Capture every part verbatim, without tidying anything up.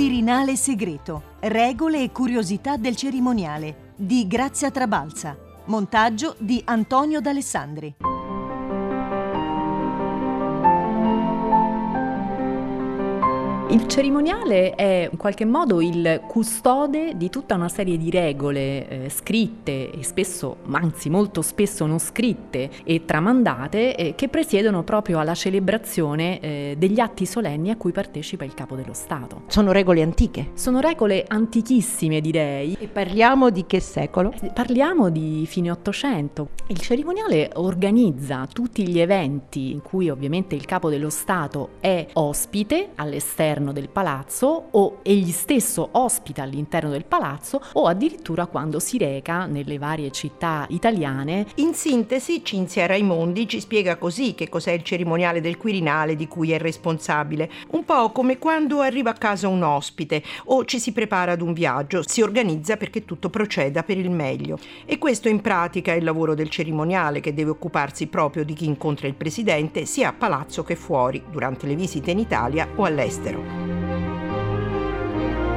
Quirinale segreto, regole e curiosità del cerimoniale di Grazia Trabalza, montaggio di Antonio D'Alessandri. Il cerimoniale è in qualche modo il custode di tutta una serie di regole eh, scritte e spesso, anzi molto spesso non scritte e tramandate eh, che presiedono proprio alla celebrazione eh, degli atti solenni a cui partecipa il Capo dello Stato. Sono regole antiche? Sono regole antichissime, direi. E parliamo di che secolo? Parliamo di fine Ottocento. Il cerimoniale organizza tutti gli eventi in cui ovviamente il Capo dello Stato è ospite all'esterno del palazzo o egli stesso ospita all'interno del palazzo o addirittura quando si reca nelle varie città italiane. In sintesi, Cinzia Raimondi ci spiega così che cos'è il cerimoniale del Quirinale di cui è responsabile, un po' come quando arriva a casa un ospite o ci si prepara ad un viaggio, si organizza perché tutto proceda per il meglio. E questo in pratica è il lavoro del cerimoniale, che deve occuparsi proprio di chi incontra il presidente sia a palazzo che fuori, durante le visite in Italia o all'estero.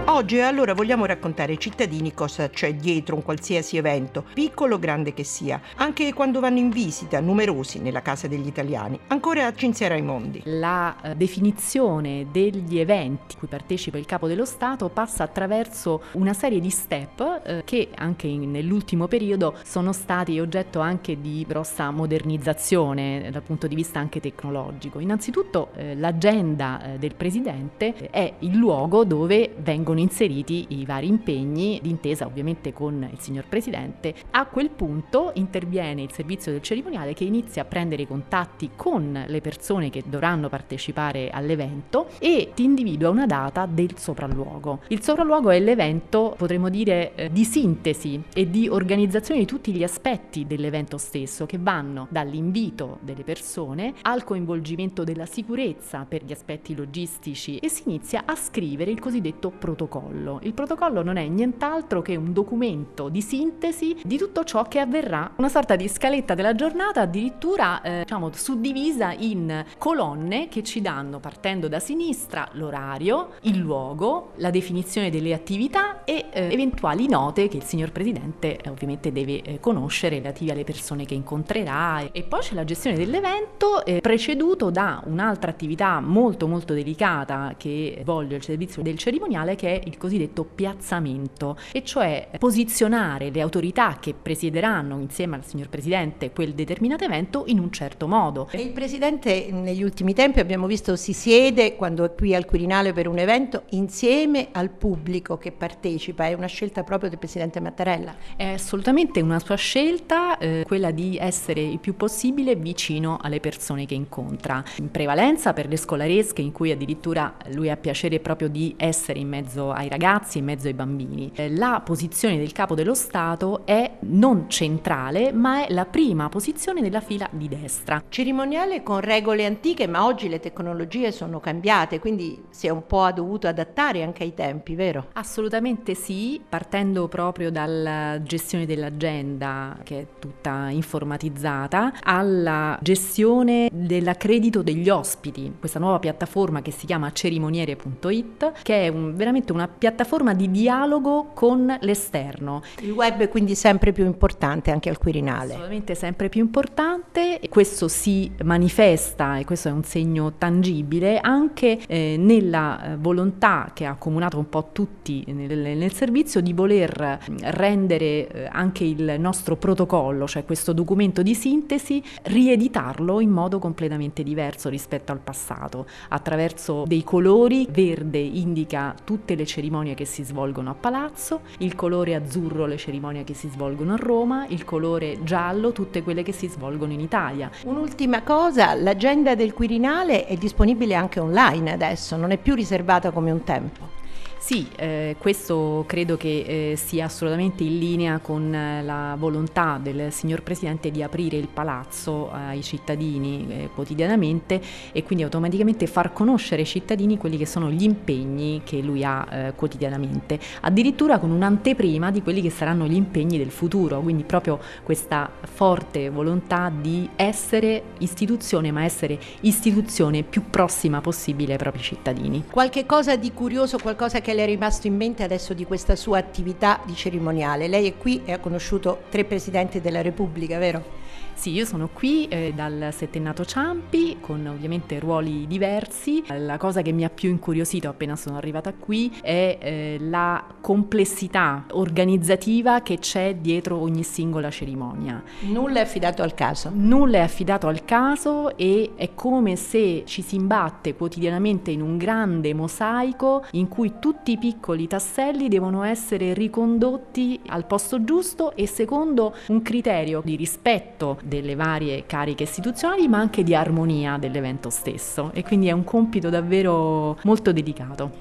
Oggi allora vogliamo raccontare ai cittadini cosa c'è dietro un qualsiasi evento, piccolo o grande che sia, anche quando vanno in visita, numerosi, nella casa degli italiani. Ancora Cinzia Raimondi. La eh, definizione degli eventi a cui partecipa il Capo dello Stato passa attraverso una serie di step eh, che anche in, nell'ultimo periodo sono stati oggetto anche di grossa modernizzazione dal punto di vista anche tecnologico. Innanzitutto eh, l'agenda eh, del Presidente è il luogo dove vengono inseriti i vari impegni, d'intesa ovviamente con il signor Presidente. A quel punto interviene il servizio del cerimoniale, che inizia a prendere contatti con le persone che dovranno partecipare all'evento e ti individua una data del sopralluogo. Il sopralluogo è l'evento, potremmo dire, di sintesi e di organizzazione di tutti gli aspetti dell'evento stesso, che vanno dall'invito delle persone al coinvolgimento della sicurezza per gli aspetti logistici, e si inizia a scrivere il cosiddetto protocollo. Il protocollo non è nient'altro che un documento di sintesi di tutto ciò che avverrà, una sorta di scaletta della giornata, addirittura eh, diciamo suddivisa in colonne che ci danno, partendo da sinistra, l'orario, il luogo, la definizione delle attività e eh, eventuali note che il signor Presidente eh, ovviamente deve eh, conoscere relative alle persone che incontrerà. E poi c'è la gestione dell'evento, eh, preceduto da un'altra attività molto molto delicata che svolge il servizio del cerimoniale, che è il cosiddetto piazzamento, e cioè posizionare le autorità che presiederanno insieme al signor Presidente quel determinato evento in un certo modo. E il Presidente negli ultimi tempi abbiamo visto si siede, quando è qui al Quirinale per un evento, insieme al pubblico che partecipa. È una scelta proprio del Presidente Mattarella? È assolutamente una sua scelta, eh, quella di essere il più possibile vicino alle persone che incontra, in prevalenza per le scolaresche, in cui addirittura lui ha piacere proprio di essere in mezzo ai ragazzi, in mezzo ai bambini. La posizione del Capo dello Stato è non centrale, ma è la prima posizione della fila di destra. Cerimoniale con regole antiche, ma oggi le tecnologie sono cambiate, quindi si è un po' dovuto adattare anche ai tempi, vero? Assolutamente sì, partendo proprio dalla gestione dell'agenda, che è tutta informatizzata, alla gestione dell'accredito degli ospiti, questa nuova piattaforma che si chiama cerimoniere punto it, che è un veramente una piattaforma di dialogo con l'esterno. Il web è quindi sempre più importante anche al Quirinale. Assolutamente sempre più importante, e questo si manifesta, e questo è un segno tangibile, anche eh, nella volontà che ha accomunato un po' tutti nel, nel servizio di voler rendere eh, anche il nostro protocollo, cioè questo documento di sintesi, rieditarlo in modo completamente diverso rispetto al passato, attraverso dei colori. Verde indica tutte le cerimonie che si svolgono a palazzo, il colore azzurro le cerimonie che si svolgono a Roma, il colore giallo tutte quelle che si svolgono in Italia. Un'ultima cosa, l'agenda del Quirinale è disponibile anche online adesso, non è più riservata come un tempo. Sì, eh, questo credo che eh, sia assolutamente in linea con eh, la volontà del signor Presidente di aprire il palazzo eh, ai cittadini eh, quotidianamente, e quindi automaticamente far conoscere ai cittadini quelli che sono gli impegni che lui ha eh, quotidianamente, addirittura con un'anteprima di quelli che saranno gli impegni del futuro, quindi proprio questa forte volontà di essere istituzione, ma essere istituzione più prossima possibile ai propri cittadini. Qualche cosa di curioso, qualcosa che che le è rimasto in mente adesso di questa sua attività di cerimoniale? Lei è qui e ha conosciuto tre presidenti della Repubblica, vero? Sì, io sono qui eh, dal settennato Ciampi, con ovviamente ruoli diversi. La cosa che mi ha più incuriosito appena sono arrivata qui è eh, la complessità organizzativa che c'è dietro ogni singola cerimonia. Nulla è affidato al caso. Nulla è affidato al caso e è come se ci si imbatte quotidianamente in un grande mosaico in cui tutti i piccoli tasselli devono essere ricondotti al posto giusto e secondo un criterio di rispetto delle varie cariche istituzionali, ma anche di armonia dell'evento stesso, e quindi è un compito davvero molto delicato.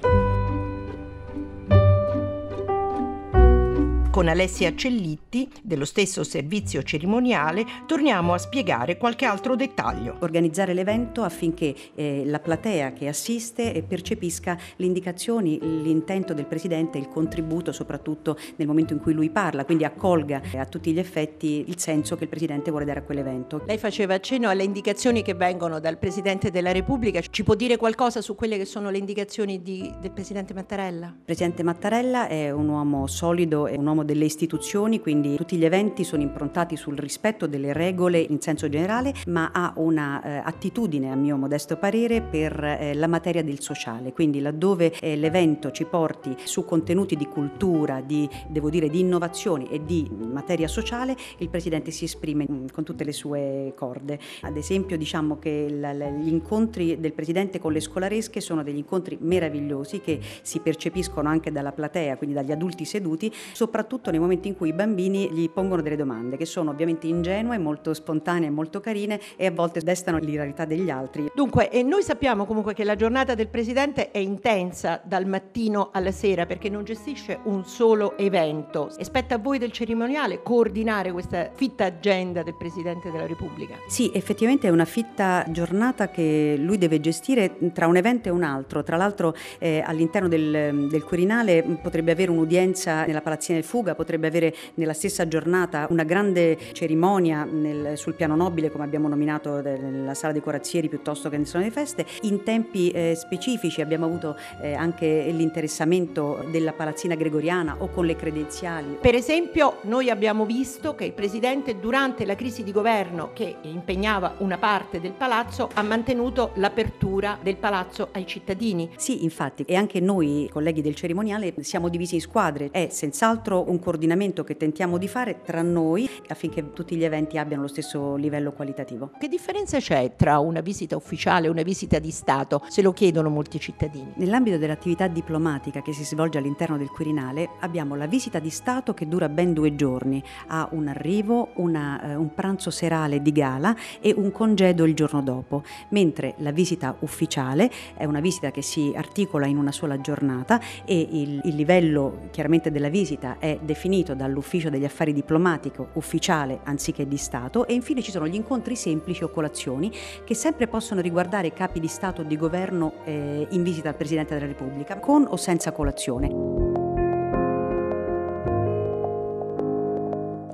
Con Alessia Cellitti, dello stesso servizio cerimoniale, torniamo a spiegare qualche altro dettaglio. Organizzare l'evento affinché eh, la platea che assiste percepisca le indicazioni, l'intento del Presidente, il contributo soprattutto nel momento in cui lui parla, quindi accolga a tutti gli effetti il senso che il Presidente vuole dare a quell'evento. Lei faceva accenno alle indicazioni che vengono dal Presidente della Repubblica. Ci può dire qualcosa su quelle che sono le indicazioni di, del Presidente Mattarella? Il Presidente Mattarella è un uomo solido, è un uomo delle istituzioni, quindi tutti gli eventi sono improntati sul rispetto delle regole in senso generale, ma ha una eh, attitudine, a mio modesto parere, per eh, la materia del sociale, quindi laddove eh, l'evento ci porti su contenuti di cultura, di devo dire di innovazione e di materia sociale, il Presidente si esprime mh, con tutte le sue corde. Ad esempio, diciamo che la, la, gli incontri del Presidente con le scolaresche sono degli incontri meravigliosi che si percepiscono anche dalla platea, quindi dagli adulti seduti, soprattutto soprattutto nei momenti in cui i bambini gli pongono delle domande che sono ovviamente ingenue, molto spontanee, molto carine e a volte destano l'irarità degli altri. Dunque, e noi sappiamo comunque che la giornata del Presidente è intensa dal mattino alla sera, perché non gestisce un solo evento, e spetta a voi del cerimoniale coordinare questa fitta agenda del Presidente della Repubblica. Sì, effettivamente è una fitta giornata che lui deve gestire tra un evento e un altro. Tra l'altro eh, all'interno del, del Quirinale potrebbe avere un'udienza nella Palazzina del Fuga, potrebbe avere nella stessa giornata una grande cerimonia nel, sul piano nobile, come abbiamo nominato, nella sala dei corazzieri piuttosto che nel salone di feste. In tempi eh, specifici abbiamo avuto eh, anche l'interessamento della Palazzina Gregoriana o con le credenziali. Per esempio, noi abbiamo visto che il Presidente, durante la crisi di governo che impegnava una parte del palazzo, ha mantenuto l'apertura del palazzo ai cittadini. Sì, infatti, e anche noi colleghi del cerimoniale siamo divisi in squadre. È senz'altro un coordinamento che tentiamo di fare tra noi affinché tutti gli eventi abbiano lo stesso livello qualitativo. Che differenza c'è tra una visita ufficiale e una visita di Stato? Se lo chiedono molti cittadini. Nell'ambito dell'attività diplomatica che si svolge all'interno del Quirinale abbiamo la visita di Stato che dura ben due giorni, ha un arrivo, una, eh, un pranzo serale di gala e un congedo il giorno dopo, mentre la visita ufficiale è una visita che si articola in una sola giornata e il, il livello chiaramente della visita è definito dall'ufficio degli affari diplomatico ufficiale anziché di Stato. E infine ci sono gli incontri semplici o colazioni che sempre possono riguardare capi di Stato o di governo eh, in visita al Presidente della Repubblica, con o senza colazione.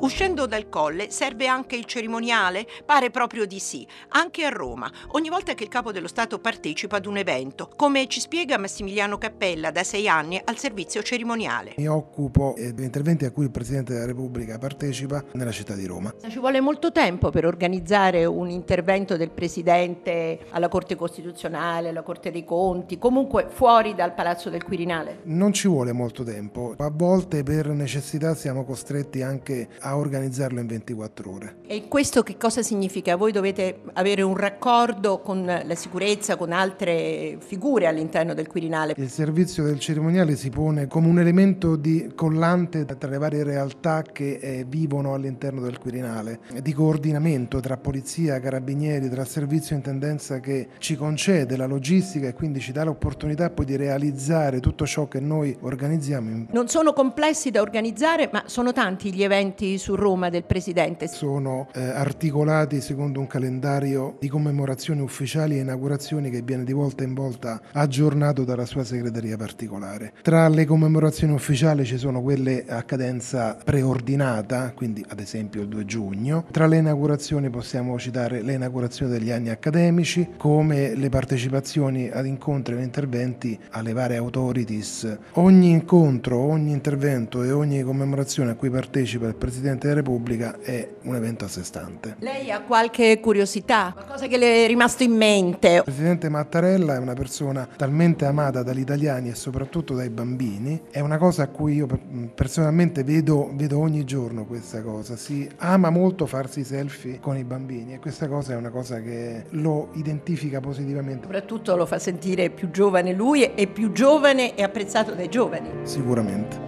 Uscendo dal Colle serve anche il cerimoniale? Pare proprio di sì, anche a Roma, ogni volta che il Capo dello Stato partecipa ad un evento, come ci spiega Massimiliano Cappella, da sei anni al servizio cerimoniale. Mi occupo degli interventi a cui il Presidente della Repubblica partecipa nella città di Roma. Ci vuole molto tempo per organizzare un intervento del Presidente alla Corte Costituzionale, alla Corte dei Conti, comunque fuori dal Palazzo del Quirinale? Non ci vuole molto tempo, a volte per necessità siamo costretti anche a a organizzarlo in ventiquattro ore. E questo che cosa significa? Voi dovete avere un raccordo con la sicurezza, con altre figure all'interno del Quirinale. Il servizio del cerimoniale si pone come un elemento di collante tra le varie realtà che eh, vivono all'interno del Quirinale, di coordinamento tra polizia, carabinieri, tra servizio intendenza, che ci concede la logistica e quindi ci dà l'opportunità poi di realizzare tutto ciò che noi organizziamo. Non sono complessi da organizzare, ma sono tanti gli eventi su Roma del Presidente. Sono eh, articolati secondo un calendario di commemorazioni ufficiali e inaugurazioni che viene di volta in volta aggiornato dalla sua segreteria particolare. Tra le commemorazioni ufficiali ci sono quelle a cadenza preordinata, quindi ad esempio il due giugno. Tra le inaugurazioni possiamo citare le inaugurazioni degli anni accademici, come le partecipazioni ad incontri e interventi alle varie authorities. Ogni incontro, ogni intervento e ogni commemorazione a cui partecipa il Presidente della Repubblica è un evento a sé stante. Lei ha qualche curiosità, qualcosa che le è rimasto in mente? Il Presidente Mattarella è una persona talmente amata dagli italiani e soprattutto dai bambini, è una cosa a cui io personalmente vedo, vedo ogni giorno questa cosa, si ama molto farsi selfie con i bambini e questa cosa è una cosa che lo identifica positivamente. Soprattutto lo fa sentire più giovane lui e più giovane e apprezzato dai giovani. Sicuramente.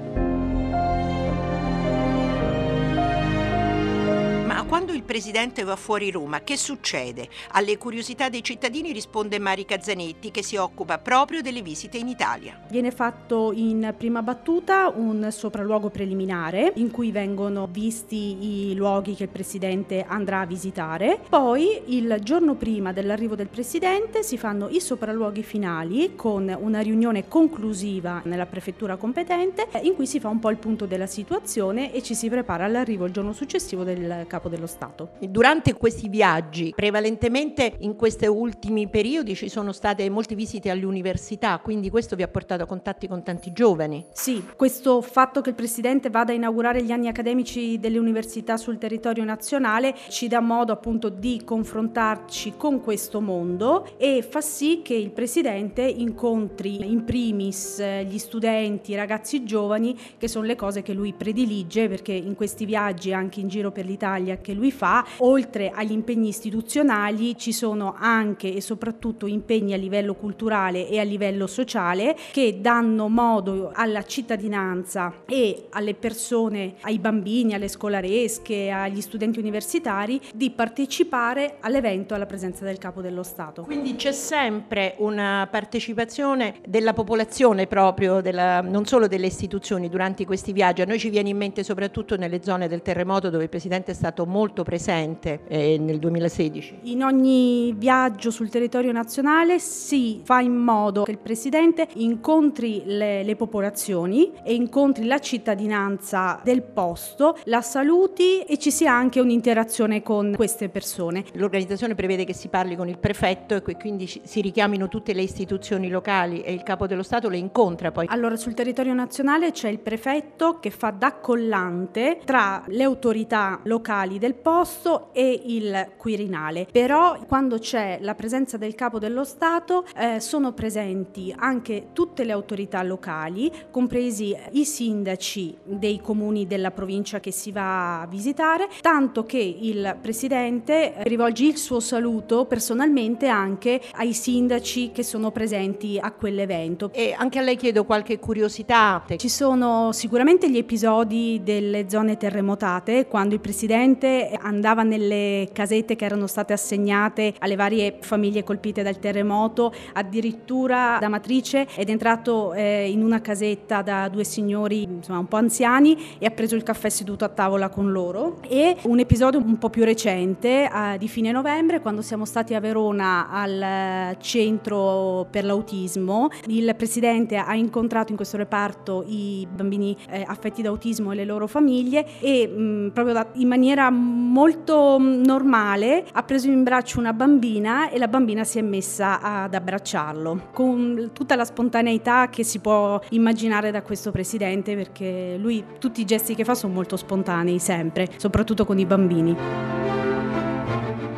Quando il Presidente va fuori Roma, che succede? Alle curiosità dei cittadini risponde Mari Cazzanetti, che si occupa proprio delle visite in Italia. Viene fatto in prima battuta un sopralluogo preliminare in cui vengono visti i luoghi che il Presidente andrà a visitare. Poi, il giorno prima dell'arrivo del Presidente, si fanno i sopralluoghi finali con una riunione conclusiva nella prefettura competente in cui si fa un po' il punto della situazione e ci si prepara all'arrivo il giorno successivo del Capo dello Stato. Durante questi viaggi, prevalentemente in questi ultimi periodi, ci sono state molte visite all'università, quindi questo vi ha portato a contatti con tanti giovani. Sì, questo fatto che il Presidente vada a inaugurare gli anni accademici delle università sul territorio nazionale ci dà modo appunto di confrontarci con questo mondo e fa sì che il Presidente incontri in primis gli studenti, i ragazzi giovani, che sono le cose che lui predilige, perché in questi viaggi anche in giro per l'Italia che lui fa, oltre agli impegni istituzionali, ci sono anche e soprattutto impegni a livello culturale e a livello sociale che danno modo alla cittadinanza e alle persone, ai bambini, alle scolaresche, agli studenti universitari di partecipare all'evento alla presenza del Capo dello Stato. Quindi c'è sempre una partecipazione della popolazione proprio, della, non solo delle istituzioni durante questi viaggi. A noi ci viene in mente soprattutto nelle zone del terremoto dove il Presidente è stato molto presente eh, nel duemilasedici. In ogni viaggio sul territorio nazionale si fa in modo che il Presidente incontri le, le popolazioni e incontri la cittadinanza del posto, la saluti e ci sia anche un'interazione con queste persone. L'organizzazione prevede che si parli con il prefetto e quindi si richiamino tutte le istituzioni locali e il Capo dello Stato le incontra poi. Allora, sul territorio nazionale c'è il prefetto che fa da collante tra le autorità locali del posto e il Quirinale, però quando c'è la presenza del Capo dello Stato eh, sono presenti anche tutte le autorità locali, compresi i sindaci dei comuni della provincia che si va a visitare, tanto che il Presidente rivolge il suo saluto personalmente anche ai sindaci che sono presenti a quell'evento. E anche a lei chiedo qualche curiosità. Ci sono sicuramente gli episodi delle zone terremotate, quando il Presidente Il Presidente andava nelle casette che erano state assegnate alle varie famiglie colpite dal terremoto, addirittura da Amatrice ed è entrato eh, in una casetta da due signori insomma un po' anziani e ha preso il caffè seduto a tavola con loro. E un episodio un po' più recente eh, di fine novembre, quando siamo stati a Verona al centro per l'autismo, il Presidente ha incontrato in questo reparto i bambini eh, affetti da autismo e le loro famiglie e mh, proprio da in maniera molto normale ha preso in braccio una bambina e la bambina si è messa ad abbracciarlo con tutta la spontaneità che si può immaginare da questo Presidente, perché lui tutti i gesti che fa sono molto spontanei sempre, soprattutto con i bambini.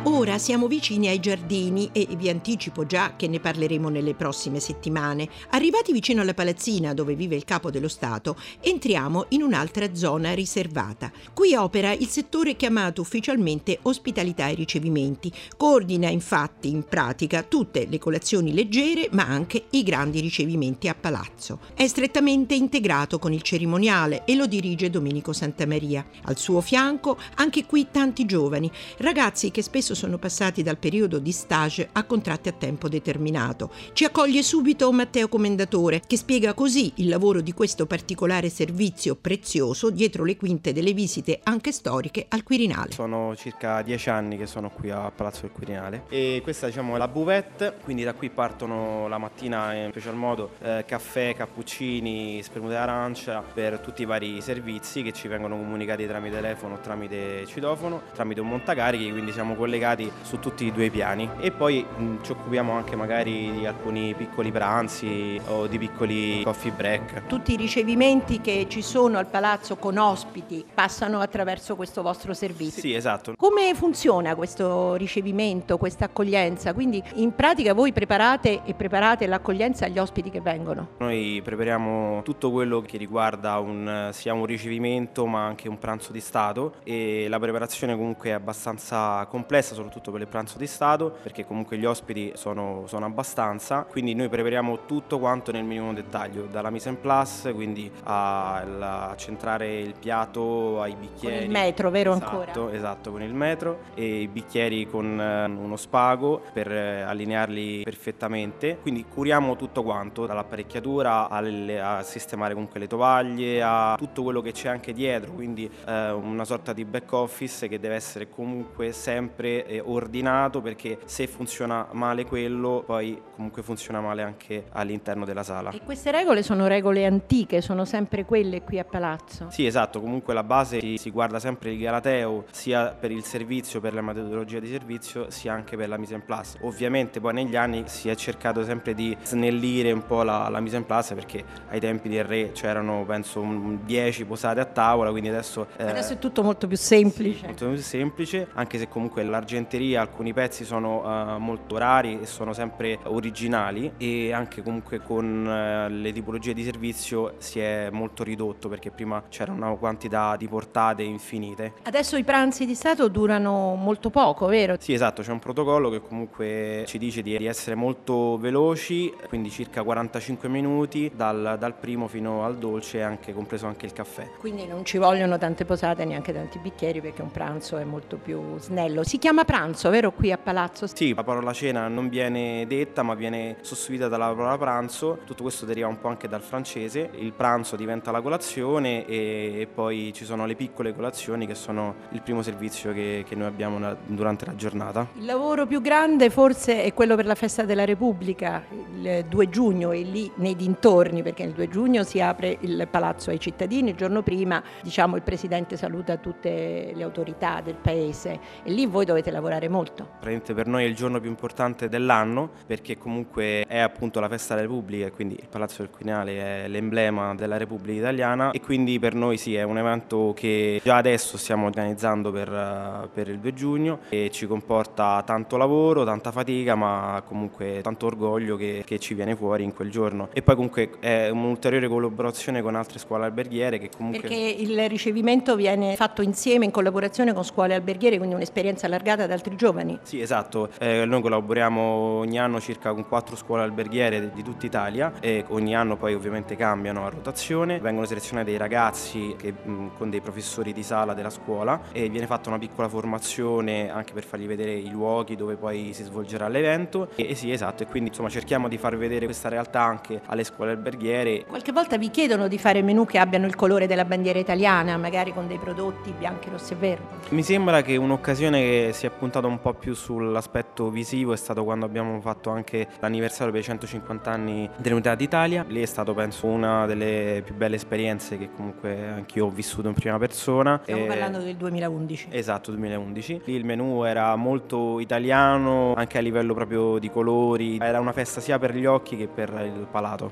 Ora siamo vicini ai giardini e vi anticipo già che ne parleremo nelle prossime settimane. Arrivati vicino alla palazzina dove vive il Capo dello Stato, entriamo in un'altra zona riservata. Qui opera il settore chiamato ufficialmente ospitalità e ricevimenti. Coordina infatti in pratica tutte le colazioni leggere ma anche i grandi ricevimenti a palazzo. È strettamente integrato con il cerimoniale e lo dirige Domenico Santamaria. Al suo fianco anche qui tanti giovani, ragazzi che spesso sono sono passati dal periodo di stage a contratti a tempo determinato. Ci accoglie subito Matteo Commendatore, che spiega così il lavoro di questo particolare servizio prezioso dietro le quinte delle visite anche storiche al Quirinale. Sono circa dieci anni che sono qui a Palazzo del Quirinale e questa diciamo è la buvette, quindi da qui partono la mattina in special modo eh, caffè, cappuccini, spremuta d'arancia per tutti i vari servizi che ci vengono comunicati tramite telefono, tramite citofono, tramite un montacarichi, quindi siamo collegati su tutti i due piani e poi mh, ci occupiamo anche magari di alcuni piccoli pranzi o di piccoli coffee break. Tutti i ricevimenti che ci sono al palazzo con ospiti passano attraverso questo vostro servizio? Sì, esatto. Come funziona questo ricevimento, questa accoglienza? Quindi in pratica voi preparate e preparate l'accoglienza agli ospiti che vengono? Noi prepariamo tutto quello che riguarda un, sia un ricevimento ma anche un pranzo di Stato e la preparazione comunque è abbastanza complessa, soprattutto per il pranzo di Stato, perché comunque gli ospiti sono, sono abbastanza, quindi noi prepariamo tutto quanto nel minimo dettaglio, dalla mise en place, quindi a centrare il piatto, ai bicchieri. Con il metro, vero? Esatto, ancora? Esatto, con il metro e i bicchieri con uno spago per allinearli perfettamente, quindi curiamo tutto quanto, dall'apparecchiatura alle, a sistemare comunque le tovaglie, a tutto quello che c'è anche dietro, quindi eh, una sorta di back office che deve essere comunque sempre eh, ordinato, perché se funziona male quello poi comunque funziona male anche all'interno della sala. E queste regole sono regole antiche, sono sempre quelle qui a Palazzo? Sì, esatto, comunque la base si, si guarda sempre il galateo, sia per il servizio, per la metodologia di servizio, sia anche per la mise en place. Ovviamente poi negli anni si è cercato sempre di snellire un po' la, la mise en place, perché ai tempi del re c'erano penso dieci posate a tavola, quindi adesso eh, adesso è tutto molto più semplice. Sì, molto più semplice, anche se comunque l'argenteria, alcuni pezzi sono eh, molto rari e sono sempre originali, e anche comunque con eh, le tipologie di servizio si è molto ridotto, perché prima c'era una quantità di portate infinite. Adesso i pranzi di Stato durano molto poco, vero? Sì, esatto, c'è un protocollo che comunque ci dice di essere molto veloci, quindi circa quarantacinque minuti dal, dal primo fino al dolce, anche compreso anche il caffè. Quindi non ci vogliono tante posate, neanche tanti bicchieri, perché un pranzo è molto più snello. Si chiama pranzo, vero, qui a Palazzo? Sì, la parola cena non viene detta, ma viene sostituita dalla parola pranzo. Tutto questo deriva un po' anche dal francese. Il pranzo diventa la colazione e, e poi ci sono le piccole colazioni, che sono il primo servizio che, che noi abbiamo una, durante la giornata. Il lavoro più grande forse è quello per la festa della Repubblica, il due giugno, e lì nei dintorni, perché il due giugno si apre il palazzo ai cittadini, il giorno prima diciamo il presidente saluta tutte le autorità del paese e lì voi dovete lavorare molto. Praticamente per noi è il giorno più importante dell'anno, perché comunque è appunto la festa della Repubblica, e quindi il Palazzo del Quirinale è l'emblema della Repubblica Italiana, e quindi per noi sì, è un evento che già adesso stiamo organizzando per, per il due giugno e ci comporta tanto lavoro, tanta fatica, ma comunque tanto orgoglio che, che ci viene fuori in quel giorno. E poi comunque è un'ulteriore collaborazione con altre scuole alberghiere che comunque... Perché il ricevimento viene fatto insieme in collaborazione con scuole alberghiere, quindi un'esperienza allargata ad altri giovani. Sì, esatto, eh, noi collaboriamo ogni anno circa con quattro scuole alberghiere di, di tutta Italia, e ogni anno poi ovviamente cambiano a rotazione, vengono selezionati dei ragazzi che, mh, con dei professori di sala della scuola, e viene fatta una piccola formazione anche per fargli vedere i luoghi dove poi si svolgerà l'evento e, e sì, esatto, e quindi insomma cerchiamo di far vedere questa realtà anche alle scuole alberghiere. Qualche volta vi chiedono di fare menù che abbiano il colore della bandiera italiana, magari con dei prodotti bianchi, rossi e verdi? Mi sembra che un'occasione che si è puntata un po' più sull'aspetto visivo è stato quando abbiamo fatto anche l'anniversario per i centocinquanta anni dell'Unità d'Italia. Lì è stato penso una delle più belle esperienze che comunque anch'io ho vissuto in prima persona. Stiamo e... parlando del duemilaundici. Esatto, duemilaundici. Lì il menù era molto italiano, anche a livello proprio di colori, era una festa sia per gli occhi che per il palato.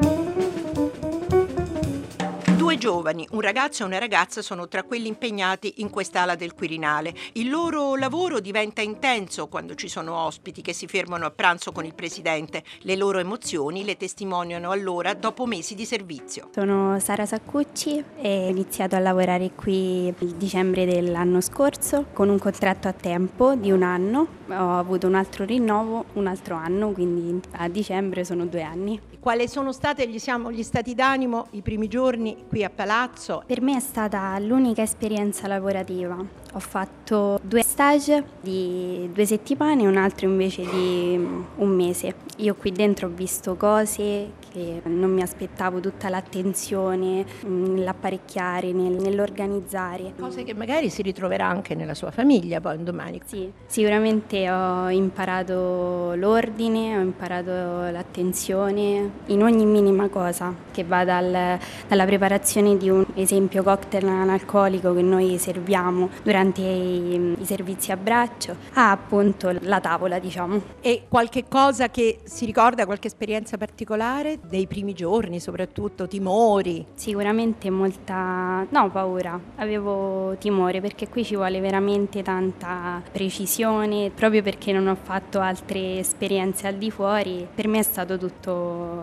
Due giovani, un ragazzo e una ragazza, sono tra quelli impegnati in quest'ala del Quirinale. Il loro lavoro diventa intenso quando ci sono ospiti che si fermano a pranzo con il presidente. Le loro emozioni le testimoniano allora dopo mesi di servizio. Sono Sara Saccucci e ho iniziato a lavorare qui il dicembre dell'anno scorso con un contratto a tempo di un anno. Ho avuto un altro rinnovo un altro anno, quindi a dicembre sono due anni. Quali sono state gli, siamo, gli stati d'animo i primi giorni qui a Palazzo? Per me è stata l'unica esperienza lavorativa. Ho fatto due stage di due settimane e un altro invece di un mese. Io qui dentro ho visto cose che non mi aspettavo, tutta l'attenzione nell'apparecchiare, nel, nell'organizzare. Cose che magari si ritroverà anche nella sua famiglia poi un domani. Sì, sicuramente ho imparato l'ordine, ho imparato l'attenzione in ogni minima cosa, che va dal, dalla preparazione di un esempio cocktail analcolico che noi serviamo durante i, i servizi a braccio, ah, appunto la tavola, diciamo. E qualche cosa che si ricorda, qualche esperienza particolare dei primi giorni, soprattutto timori? Sicuramente molta, no, paura, avevo timore perché qui ci vuole veramente tanta precisione, proprio perché non ho fatto altre esperienze al di fuori, per me è stato tutto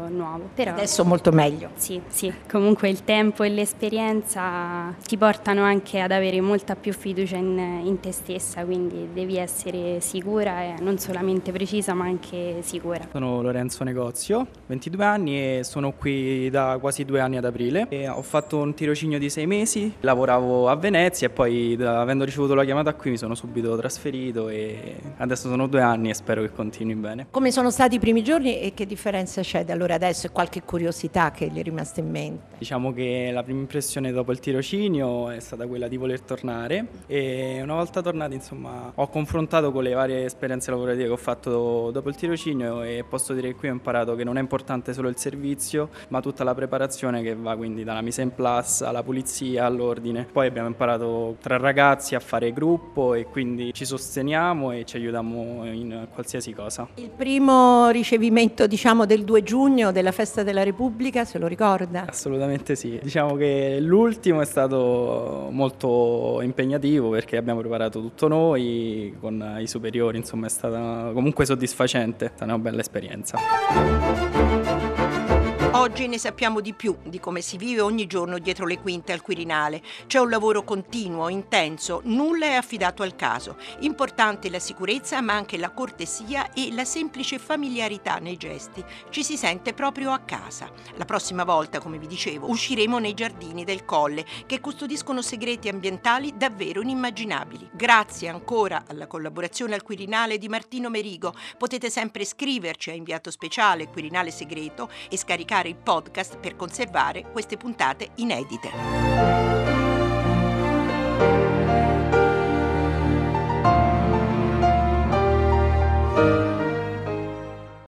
nuovo. Però adesso molto meglio. Sì, sì, comunque il tempo e l'esperienza ti portano anche ad avere molta più fiducia In, in te stessa, quindi devi essere sicura e non solamente precisa ma anche sicura. Sono Lorenzo Negozio, ventidue anni e sono qui da quasi due anni ad aprile. E ho fatto un tirocinio di sei mesi, lavoravo a Venezia e poi da, avendo ricevuto la chiamata qui mi sono subito trasferito e adesso sono due anni e spero che continui bene. Come sono stati i primi giorni e che differenza c'è da allora adesso e qualche curiosità che gli è rimasta in mente? Diciamo che la prima impressione dopo il tirocinio è stata quella di voler tornare e E una volta tornati, insomma, ho confrontato con le varie esperienze lavorative che ho fatto dopo il tirocinio e posso dire che qui ho imparato che non è importante solo il servizio ma tutta la preparazione che va, quindi dalla mise in place alla pulizia, all'ordine. Poi abbiamo imparato tra ragazzi a fare gruppo e quindi ci sosteniamo e ci aiutiamo in qualsiasi cosa. Il primo ricevimento, diciamo, del due giugno della Festa della Repubblica, se lo ricorda? Assolutamente sì, diciamo che l'ultimo è stato molto impegnativo perché abbiamo preparato tutto noi con i superiori, insomma è stata comunque soddisfacente, è stata una bella esperienza. Oggi ne sappiamo di più di come si vive ogni giorno dietro le quinte al Quirinale. C'è un lavoro continuo, intenso, nulla è affidato al caso. Importante la sicurezza ma anche la cortesia e la semplice familiarità nei gesti. Ci si sente proprio a casa. La prossima volta, come vi dicevo, usciremo nei giardini del Colle che custodiscono segreti ambientali davvero inimmaginabili. Grazie ancora alla collaborazione al Quirinale di Martino Merigo. Potete sempre scriverci a inviato speciale Quirinale Segreto e scaricare il podcast per conservare queste puntate inedite.